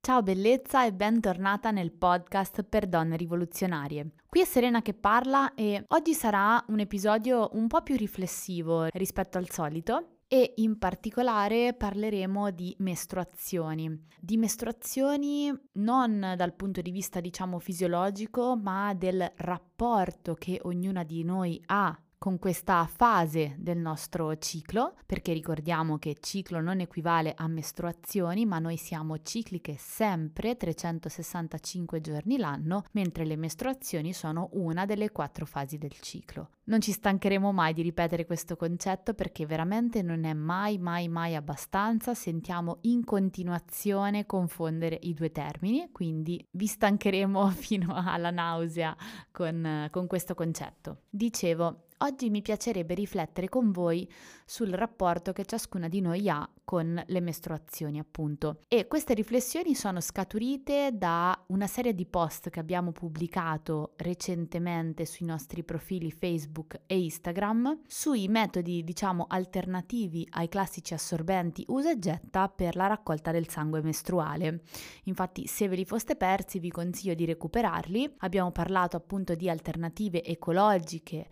Ciao bellezza e bentornata nel podcast per donne rivoluzionarie. Qui è Serena che parla e oggi sarà un episodio un po' più riflessivo rispetto al solito e in particolare parleremo di mestruazioni. Di mestruazioni non dal punto di vista diciamo fisiologico, ma del rapporto che ognuna di noi ha con questa fase del nostro ciclo, perché ricordiamo che ciclo non equivale a mestruazioni, ma noi siamo cicliche sempre 365 giorni l'anno, mentre le mestruazioni sono una delle 4 fasi del ciclo. Non ci stancheremo mai di ripetere questo concetto perché veramente non è mai abbastanza, sentiamo in continuazione confondere i due termini, quindi vi stancheremo fino alla nausea con questo concetto. Dicevo, oggi mi piacerebbe riflettere con voi sul rapporto che ciascuna di noi ha con le mestruazioni, appunto. E queste riflessioni sono scaturite da una serie di post che abbiamo pubblicato recentemente sui nostri profili Facebook e Instagram sui metodi, diciamo, alternativi ai classici assorbenti usa e getta per la raccolta del sangue mestruale. Infatti, se ve li foste persi, vi consiglio di recuperarli. Abbiamo parlato appunto di alternative ecologiche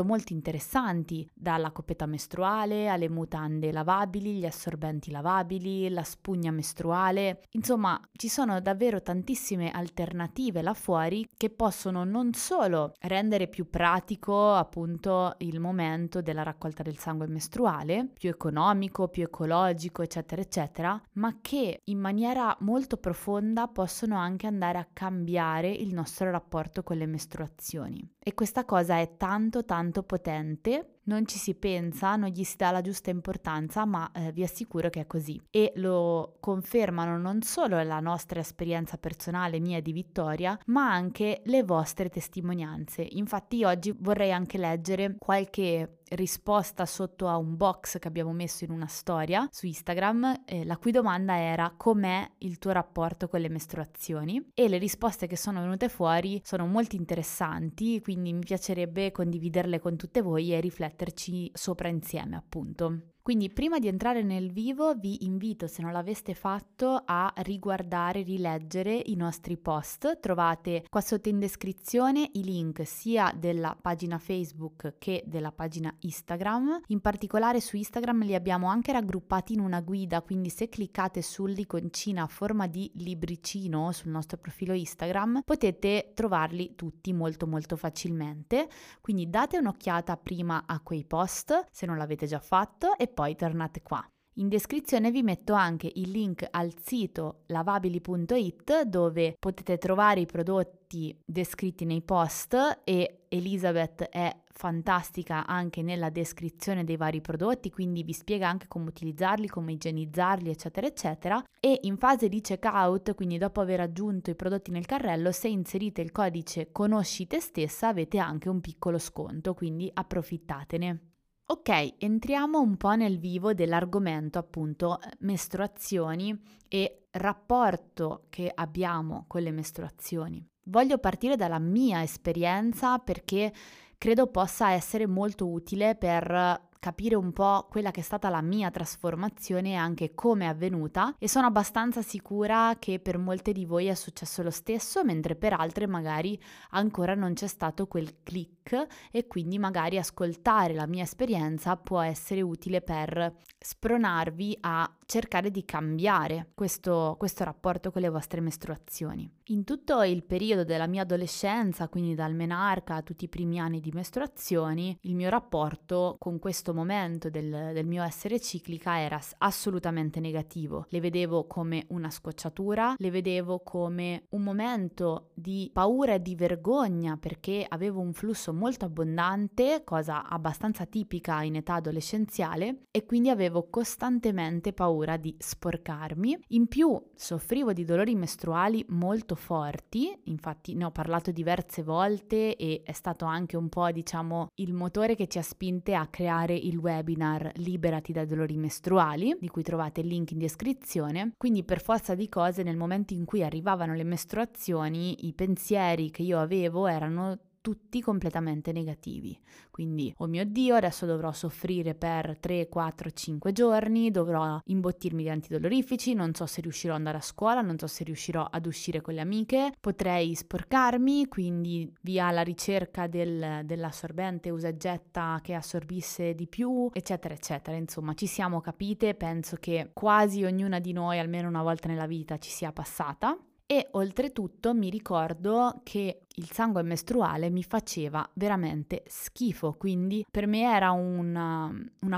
molto interessanti, dalla coppetta mestruale alle mutande lavabili, gli assorbenti lavabili, la spugna mestruale. Insomma, ci sono davvero tantissime alternative là fuori che possono non solo rendere più pratico appunto il momento della raccolta del sangue mestruale, più economico, più ecologico, eccetera eccetera, ma che in maniera molto profonda possono anche andare a cambiare il nostro rapporto con le mestruazioni. E questa cosa è tanto potente, non ci si pensa, non gli si dà la giusta importanza, ma vi assicuro che è così. E lo confermano non solo la nostra esperienza personale, mia di Vittoria, ma anche le vostre testimonianze. Infatti oggi vorrei anche leggere qualche risposta sotto a un box che abbiamo messo in una storia su Instagram, la cui domanda era: com'è il tuo rapporto con le mestruazioni? E le risposte che sono venute fuori sono molto interessanti, quindi mi piacerebbe condividerle con tutte voi e rifletterci sopra insieme, appunto. Quindi prima di entrare nel vivo vi invito, se non l'aveste fatto, a riguardare, rileggere i nostri post. Trovate qua sotto in descrizione i link sia della pagina Facebook che della pagina Instagram. In particolare su Instagram li abbiamo anche raggruppati in una guida, quindi se cliccate sull'iconcina a forma di libricino sul nostro profilo Instagram potete trovarli tutti molto facilmente. Quindi date un'occhiata prima a quei post se non l'avete già fatto e poi tornate qua. In descrizione vi metto anche il link al sito lavabili.it dove potete trovare i prodotti descritti nei post, e Elisabeth è fantastica anche nella descrizione dei vari prodotti, quindi vi spiega anche come utilizzarli, come igienizzarli, eccetera eccetera. E in fase di checkout, quindi dopo aver aggiunto i prodotti nel carrello, se inserite il codice Conosci Te Stessa avete anche un piccolo sconto, quindi approfittatene. Ok, entriamo un po' nel vivo dell'argomento, appunto, mestruazioni e rapporto che abbiamo con le mestruazioni. Voglio partire dalla mia esperienza perché credo possa essere molto utile per capire un po' quella che è stata la mia trasformazione e anche come è avvenuta, e sono abbastanza sicura che per molte di voi è successo lo stesso, mentre per altre magari ancora non c'è stato quel click, e quindi magari ascoltare la mia esperienza può essere utile per spronarvi a cercare di cambiare questo rapporto con le vostre mestruazioni. In tutto il periodo della mia adolescenza, quindi dal menarca a tutti i primi anni di mestruazioni, il mio rapporto con questo momento del mio essere ciclica era assolutamente negativo. Le vedevo come una scocciatura, le vedevo come un momento di paura e di vergogna perché avevo un flusso molto abbondante, cosa abbastanza tipica in età adolescenziale, e quindi avevo costantemente paura di sporcarmi. In più soffrivo di dolori mestruali molto forti, infatti ne ho parlato diverse volte e è stato anche un po', diciamo, il motore che ci ha spinte a creare il webinar Liberati dai dolori mestruali, di cui trovate il link in descrizione. Quindi per forza di cose, nel momento in cui arrivavano le mestruazioni, i pensieri che io avevo erano tutti completamente negativi. Quindi, oh mio Dio, adesso dovrò soffrire per 3, 4, 5 giorni, dovrò imbottirmi di antidolorifici, non so se riuscirò ad andare a scuola, non so se riuscirò ad uscire con le amiche, potrei sporcarmi, quindi via la ricerca dell'assorbente usa e getta che assorbisse di più, eccetera, eccetera. Insomma, ci siamo capite, penso che quasi ognuna di noi almeno una volta nella vita ci sia passata. E oltretutto mi ricordo che il sangue mestruale mi faceva veramente schifo, quindi per me era una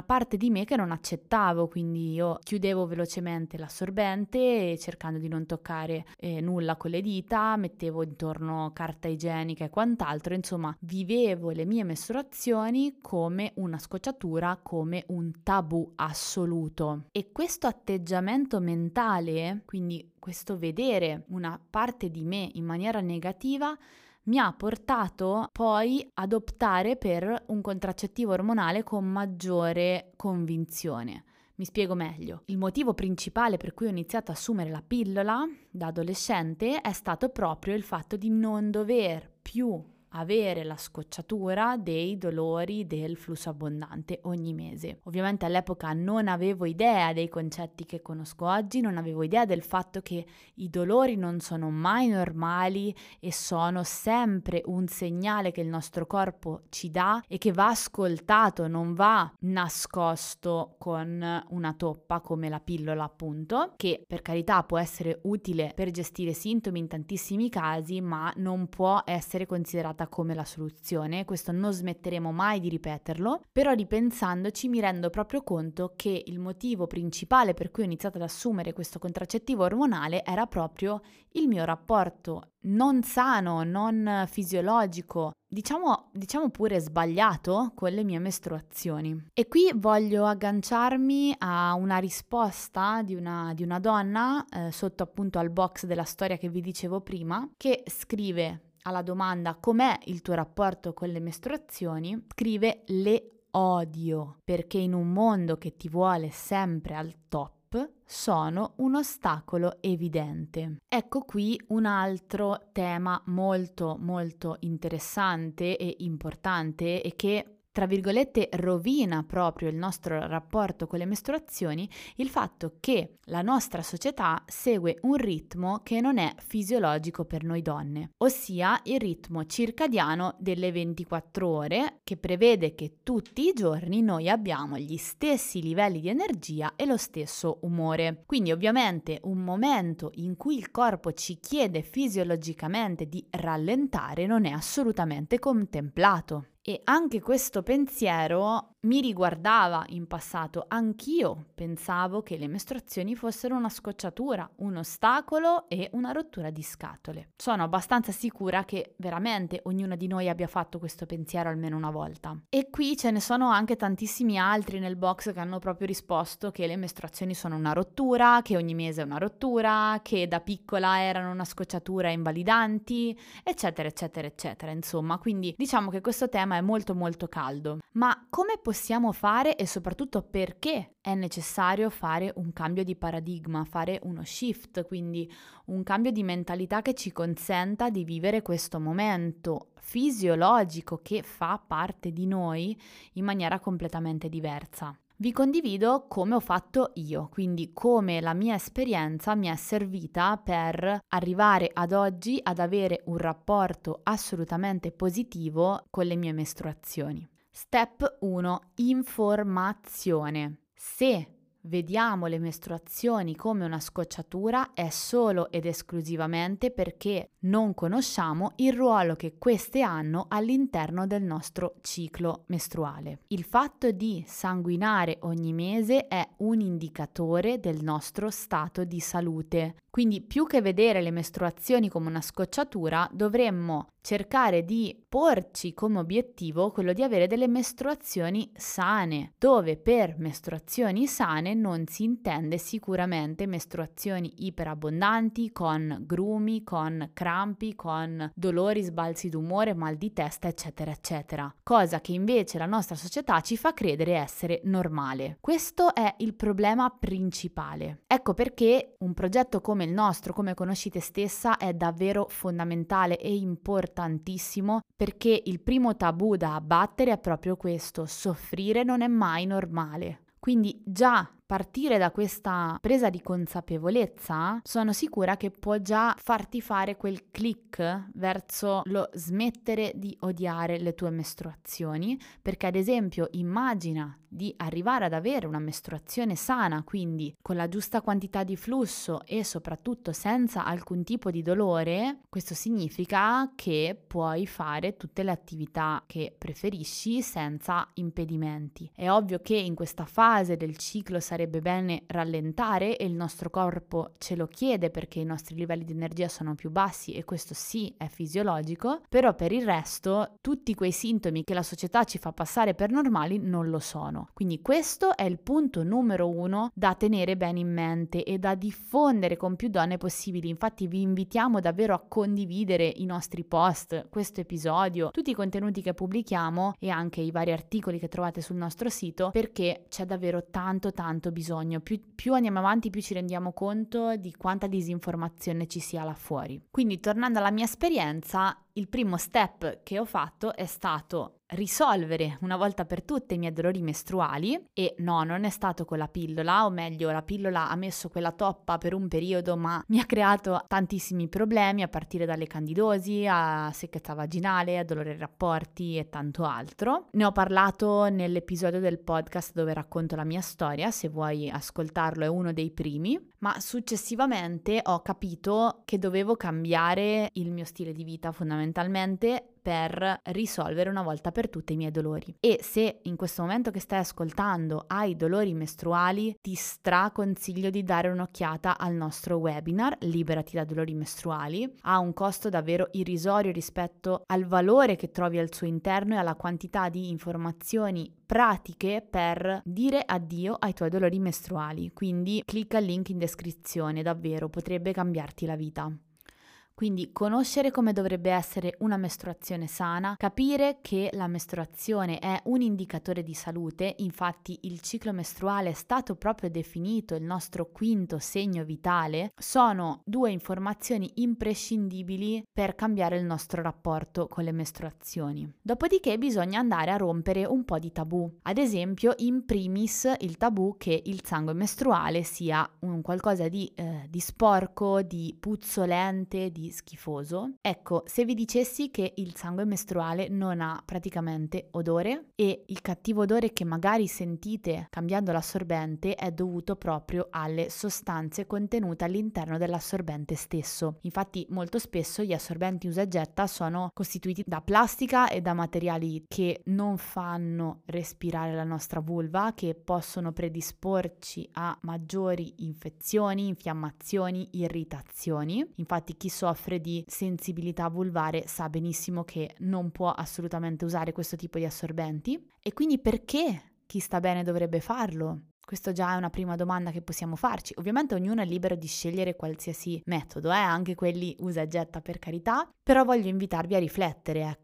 parte di me che non accettavo, quindi io chiudevo velocemente l'assorbente cercando di non toccare nulla con le dita, mettevo intorno carta igienica e quant'altro, insomma vivevo le mie mestruazioni come una scocciatura, come un tabù assoluto. E questo atteggiamento mentale, quindi questo vedere una parte di me in maniera negativa, mi ha portato poi ad optare per un contraccettivo ormonale con maggiore convinzione. Mi spiego meglio. Il motivo principale per cui ho iniziato ad assumere la pillola da adolescente è stato proprio il fatto di non dover più avere la scocciatura dei dolori del flusso abbondante ogni mese. Ovviamente all'epoca non avevo idea dei concetti che conosco oggi, non avevo idea del fatto che i dolori non sono mai normali e sono sempre un segnale che il nostro corpo ci dà e che va ascoltato, non va nascosto con una toppa come la pillola, appunto, che per carità può essere utile per gestire sintomi in tantissimi casi, ma non può essere considerata come la soluzione. Questo non smetteremo mai di ripeterlo, però ripensandoci mi rendo proprio conto che il motivo principale per cui ho iniziato ad assumere questo contraccettivo ormonale era proprio il mio rapporto non sano, non fisiologico, diciamo pure sbagliato, con le mie mestruazioni. E qui voglio agganciarmi a una risposta di una donna sotto appunto al box della storia che vi dicevo prima, che scrive alla domanda com'è il tuo rapporto con le mestruazioni, scrive: le odio, perché in un mondo che ti vuole sempre al top sono un ostacolo evidente. Ecco qui un altro tema molto molto interessante e importante, e che tra virgolette rovina proprio il nostro rapporto con le mestruazioni, il fatto che la nostra società segue un ritmo che non è fisiologico per noi donne, ossia il ritmo circadiano delle 24 ore, che prevede che tutti i giorni noi abbiamo gli stessi livelli di energia e lo stesso umore. Quindi ovviamente un momento in cui il corpo ci chiede fisiologicamente di rallentare non è assolutamente contemplato. E anche questo pensiero mi riguardava in passato. Anch'io pensavo che le mestruazioni fossero una scocciatura, un ostacolo e una rottura di scatole. Sono abbastanza sicura che veramente ognuna di noi abbia fatto questo pensiero almeno una volta. E qui ce ne sono anche tantissimi altri nel box che hanno proprio risposto che le mestruazioni sono una rottura, che ogni mese è una rottura, che da piccola erano una scocciatura invalidanti, eccetera, eccetera, eccetera. Insomma, quindi diciamo che questo tema è molto molto caldo. Ma come possiamo fare, e soprattutto perché è necessario fare un cambio di paradigma, fare uno shift, quindi un cambio di mentalità che ci consenta di vivere questo momento fisiologico che fa parte di noi in maniera completamente diversa? Vi condivido come ho fatto io, quindi come la mia esperienza mi è servita per arrivare ad oggi ad avere un rapporto assolutamente positivo con le mie mestruazioni. Step 1: informazione. Se vediamo le mestruazioni come una scocciatura è solo ed esclusivamente perché non conosciamo il ruolo che queste hanno all'interno del nostro ciclo mestruale. Il fatto di sanguinare ogni mese è un indicatore del nostro stato di salute. Quindi più che vedere le mestruazioni come una scocciatura, dovremmo cercare di porci come obiettivo quello di avere delle mestruazioni sane, dove per mestruazioni sane non si intende sicuramente mestruazioni iperabbondanti, con grumi, con crampi, con dolori, sbalzi d'umore, mal di testa, eccetera, eccetera. Cosa che invece la nostra società ci fa credere essere normale. Questo è il problema principale. Ecco perché un progetto come il nostro, come Conosci Te Stessa, è davvero fondamentale e importantissimo, perché il primo tabù da abbattere è proprio questo: soffrire non è mai normale. Quindi già partire da questa presa di consapevolezza, sono sicura che può già farti fare quel click verso lo smettere di odiare le tue mestruazioni, perché ad esempio immagina di arrivare ad avere una mestruazione sana, quindi con la giusta quantità di flusso e soprattutto senza alcun tipo di dolore. Questo significa che puoi fare tutte le attività che preferisci senza impedimenti. È ovvio che in questa fase del ciclo sarebbe bene rallentare, e il nostro corpo ce lo chiede perché i nostri livelli di energia sono più bassi, e questo sì è fisiologico, però per il resto tutti quei sintomi che la società ci fa passare per normali non lo sono. Quindi questo è il punto numero 1 da tenere bene in mente e da diffondere con più donne possibili. Infatti vi invitiamo davvero a condividere i nostri post, questo episodio, tutti i contenuti che pubblichiamo e anche i vari articoli che trovate sul nostro sito, perché c'è davvero tanto bisogno. Più andiamo avanti, più ci rendiamo conto di quanta disinformazione ci sia là fuori. Quindi, tornando alla mia esperienza, il primo step che ho fatto è stato risolvere una volta per tutte i miei dolori mestruali, e no, non è stato con la pillola, o meglio, la pillola ha messo quella toppa per un periodo, ma mi ha creato tantissimi problemi, a partire dalle candidosi, a secchezza vaginale, a dolore ai rapporti e tanto altro. Ne ho parlato nell'episodio del podcast dove racconto la mia storia, se vuoi ascoltarlo è uno dei primi, ma successivamente ho capito che dovevo cambiare il mio stile di vita fondamentalmente per risolvere una volta per tutte i miei dolori. E se in questo momento che stai ascoltando hai dolori mestruali, ti straconsiglio di dare un'occhiata al nostro webinar Liberati da dolori mestruali. Ha un costo davvero irrisorio rispetto al valore che trovi al suo interno e alla quantità di informazioni pratiche per dire addio ai tuoi dolori mestruali. Quindi clicca il link in descrizione, davvero potrebbe cambiarti la vita. Quindi conoscere come dovrebbe essere una mestruazione sana, capire che la mestruazione è un indicatore di salute, infatti il ciclo mestruale è stato proprio definito il nostro quinto segno vitale, sono due informazioni imprescindibili per cambiare il nostro rapporto con le mestruazioni. Dopodiché bisogna andare a rompere un po' di tabù, ad esempio in primis il tabù che il sangue mestruale sia un qualcosa di sporco, di puzzolente, di schifoso. Ecco, se vi dicessi che il sangue mestruale non ha praticamente odore, e il cattivo odore che magari sentite cambiando l'assorbente è dovuto proprio alle sostanze contenute all'interno dell'assorbente stesso. Infatti molto spesso gli assorbenti usa e getta sono costituiti da plastica e da materiali che non fanno respirare la nostra vulva, che possono predisporci a maggiori infezioni, infiammazioni, irritazioni. Infatti chi soffre di sensibilità vulvare sa benissimo che non può assolutamente usare questo tipo di assorbenti. E quindi perché chi sta bene dovrebbe farlo? Questo già è una prima domanda che possiamo farci. Ovviamente ognuno è libero di scegliere qualsiasi metodo, anche quelli usa e getta, per carità, però voglio invitarvi a riflettere,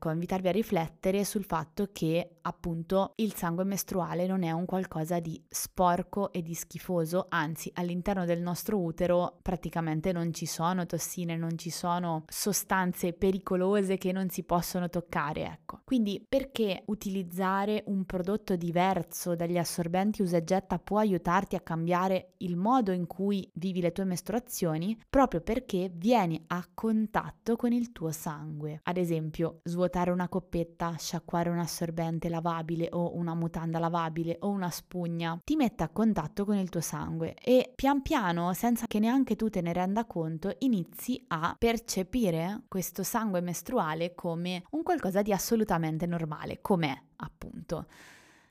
sul fatto che appunto il sangue mestruale non è un qualcosa di sporco e di schifoso, anzi all'interno del nostro utero praticamente non ci sono tossine, non ci sono sostanze pericolose che non si possono toccare, Quindi perché utilizzare un prodotto diverso dagli assorbenti usa e getta può può aiutarti a cambiare il modo in cui vivi le tue mestruazioni, proprio perché vieni a contatto con il tuo sangue. Ad esempio, svuotare una coppetta, sciacquare un assorbente lavabile o una mutanda lavabile o una spugna ti mette a contatto con il tuo sangue e pian piano, senza che neanche tu te ne renda conto, inizi a percepire questo sangue mestruale come un qualcosa di assolutamente normale, com'è appunto.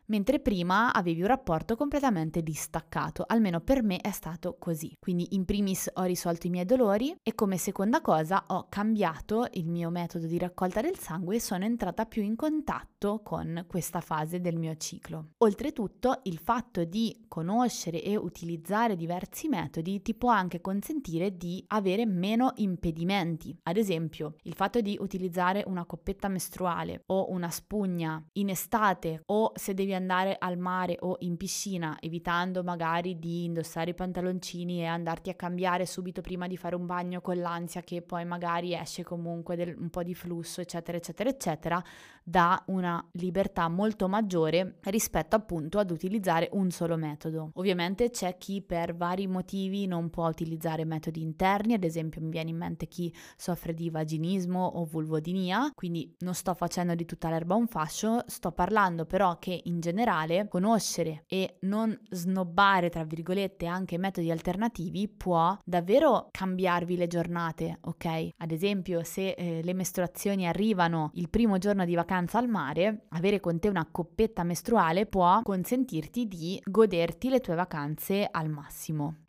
Mentre prima avevi un rapporto completamente distaccato, almeno per me è stato così. Quindi in primis ho risolto i miei dolori e come seconda cosa ho cambiato il mio metodo di raccolta del sangue e sono entrata più in contatto con questa fase del mio ciclo. Oltretutto il fatto di conoscere e utilizzare diversi metodi ti può anche consentire di avere meno impedimenti. Ad esempio il fatto di utilizzare una coppetta mestruale o una spugna in estate o se devi andare al mare o in piscina, evitando magari di indossare i pantaloncini e andarti a cambiare subito prima di fare un bagno con l'ansia che poi magari esce comunque un po' di flusso eccetera eccetera eccetera, dà una libertà molto maggiore rispetto appunto ad utilizzare un solo metodo. Ovviamente c'è chi per vari motivi non può utilizzare metodi interni, ad esempio mi viene in mente chi soffre di vaginismo o vulvodinia, quindi non sto facendo di tutta l'erba un fascio, sto parlando però che in generale conoscere e non snobbare tra virgolette anche metodi alternativi può davvero cambiarvi le giornate, ok? Ad esempio se le mestruazioni arrivano il primo giorno di vacanza al mare, avere con te una coppetta mestruale può consentirti di goderti le tue vacanze al massimo.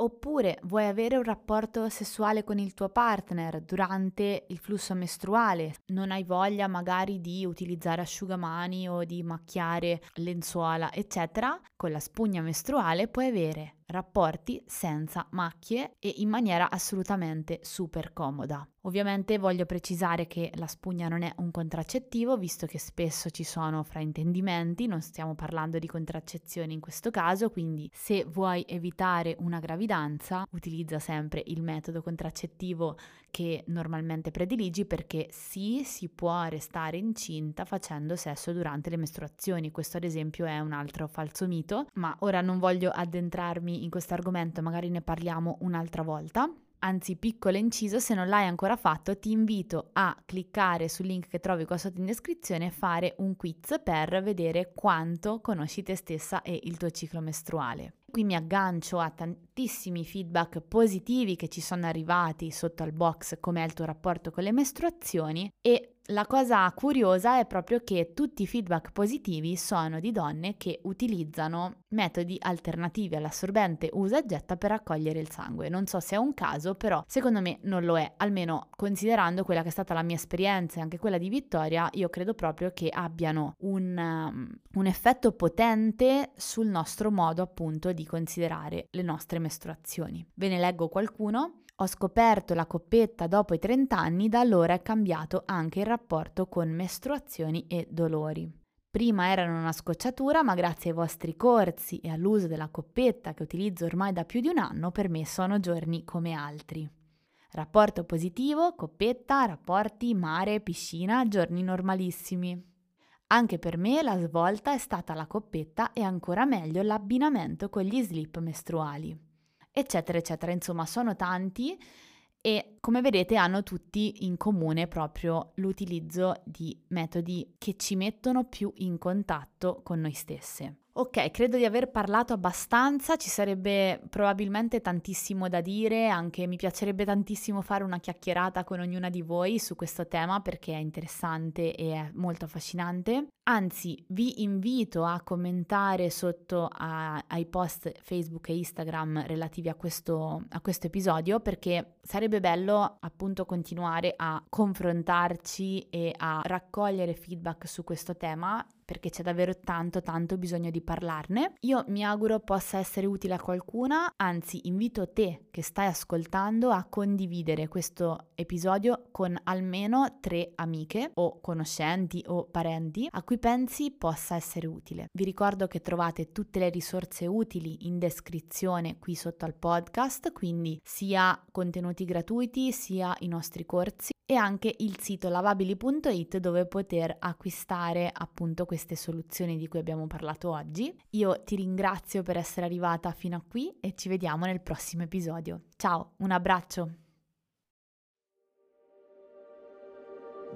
Oppure vuoi avere un rapporto sessuale con il tuo partner durante il flusso mestruale, non hai voglia magari di utilizzare asciugamani o di macchiare lenzuola eccetera, con la spugna mestruale puoi avere rapporti senza macchie e in maniera assolutamente super comoda. Ovviamente voglio precisare che la spugna non è un contraccettivo, visto che spesso ci sono fraintendimenti, non stiamo parlando di contraccezione in questo caso, quindi se vuoi evitare una gravidanza utilizza sempre il metodo contraccettivo che normalmente prediligi, perché sì, si può restare incinta facendo sesso durante le mestruazioni, questo ad esempio è un altro falso mito, ma ora non voglio addentrarmi in questo argomento, magari ne parliamo un'altra volta. Anzi, piccolo inciso, se non l'hai ancora fatto ti invito a cliccare sul link che trovi qua sotto in descrizione e fare un quiz per vedere quanto conosci te stessa e il tuo ciclo mestruale. Qui mi aggancio a tantissimi feedback positivi che ci sono arrivati sotto al box com'è il tuo rapporto con le mestruazioni, e la cosa curiosa è proprio che tutti i feedback positivi sono di donne che utilizzano metodi alternativi all'assorbente usa e getta per raccogliere il sangue. Non so se è un caso, però secondo me non lo è, almeno considerando quella che è stata la mia esperienza e anche quella di Vittoria, io credo proprio che abbiano un effetto potente sul nostro modo appunto di considerare le nostre mestruazioni. Ve ne leggo qualcuno. Ho scoperto la coppetta dopo i 30 anni, da allora è cambiato anche il rapporto con mestruazioni e dolori. Prima erano una scocciatura, ma grazie ai vostri corsi e all'uso della coppetta che utilizzo ormai da più di un anno, per me sono giorni come altri. Rapporto positivo, coppetta, rapporti, mare, piscina, giorni normalissimi. Anche per me la svolta è stata la coppetta e ancora meglio l'abbinamento con gli slip mestruali. Eccetera eccetera, insomma sono tanti e come vedete hanno tutti in comune proprio l'utilizzo di metodi che ci mettono più in contatto con noi stesse. Ok, credo di aver parlato abbastanza, ci sarebbe probabilmente tantissimo da dire, anche mi piacerebbe tantissimo fare una chiacchierata con ognuna di voi su questo tema perché è interessante e è molto affascinante. Anzi, vi invito a commentare sotto ai post Facebook e Instagram relativi a questo episodio, perché sarebbe bello appunto continuare a confrontarci e a raccogliere feedback su questo tema, perché c'è davvero tanto tanto bisogno di parlarne. Io mi auguro possa essere utile a qualcuna, anzi invito te che stai ascoltando a condividere questo episodio con almeno 3 amiche o conoscenti o parenti a cui pensi possa essere utile. Vi ricordo che trovate tutte le risorse utili in descrizione qui sotto al podcast, quindi sia contenuti gratuiti sia i nostri corsi. e anche il sito lavabili.it dove poter acquistare appunto queste soluzioni di cui abbiamo parlato oggi. Io ti ringrazio per essere arrivata fino a qui e ci vediamo nel prossimo episodio. Ciao, un abbraccio!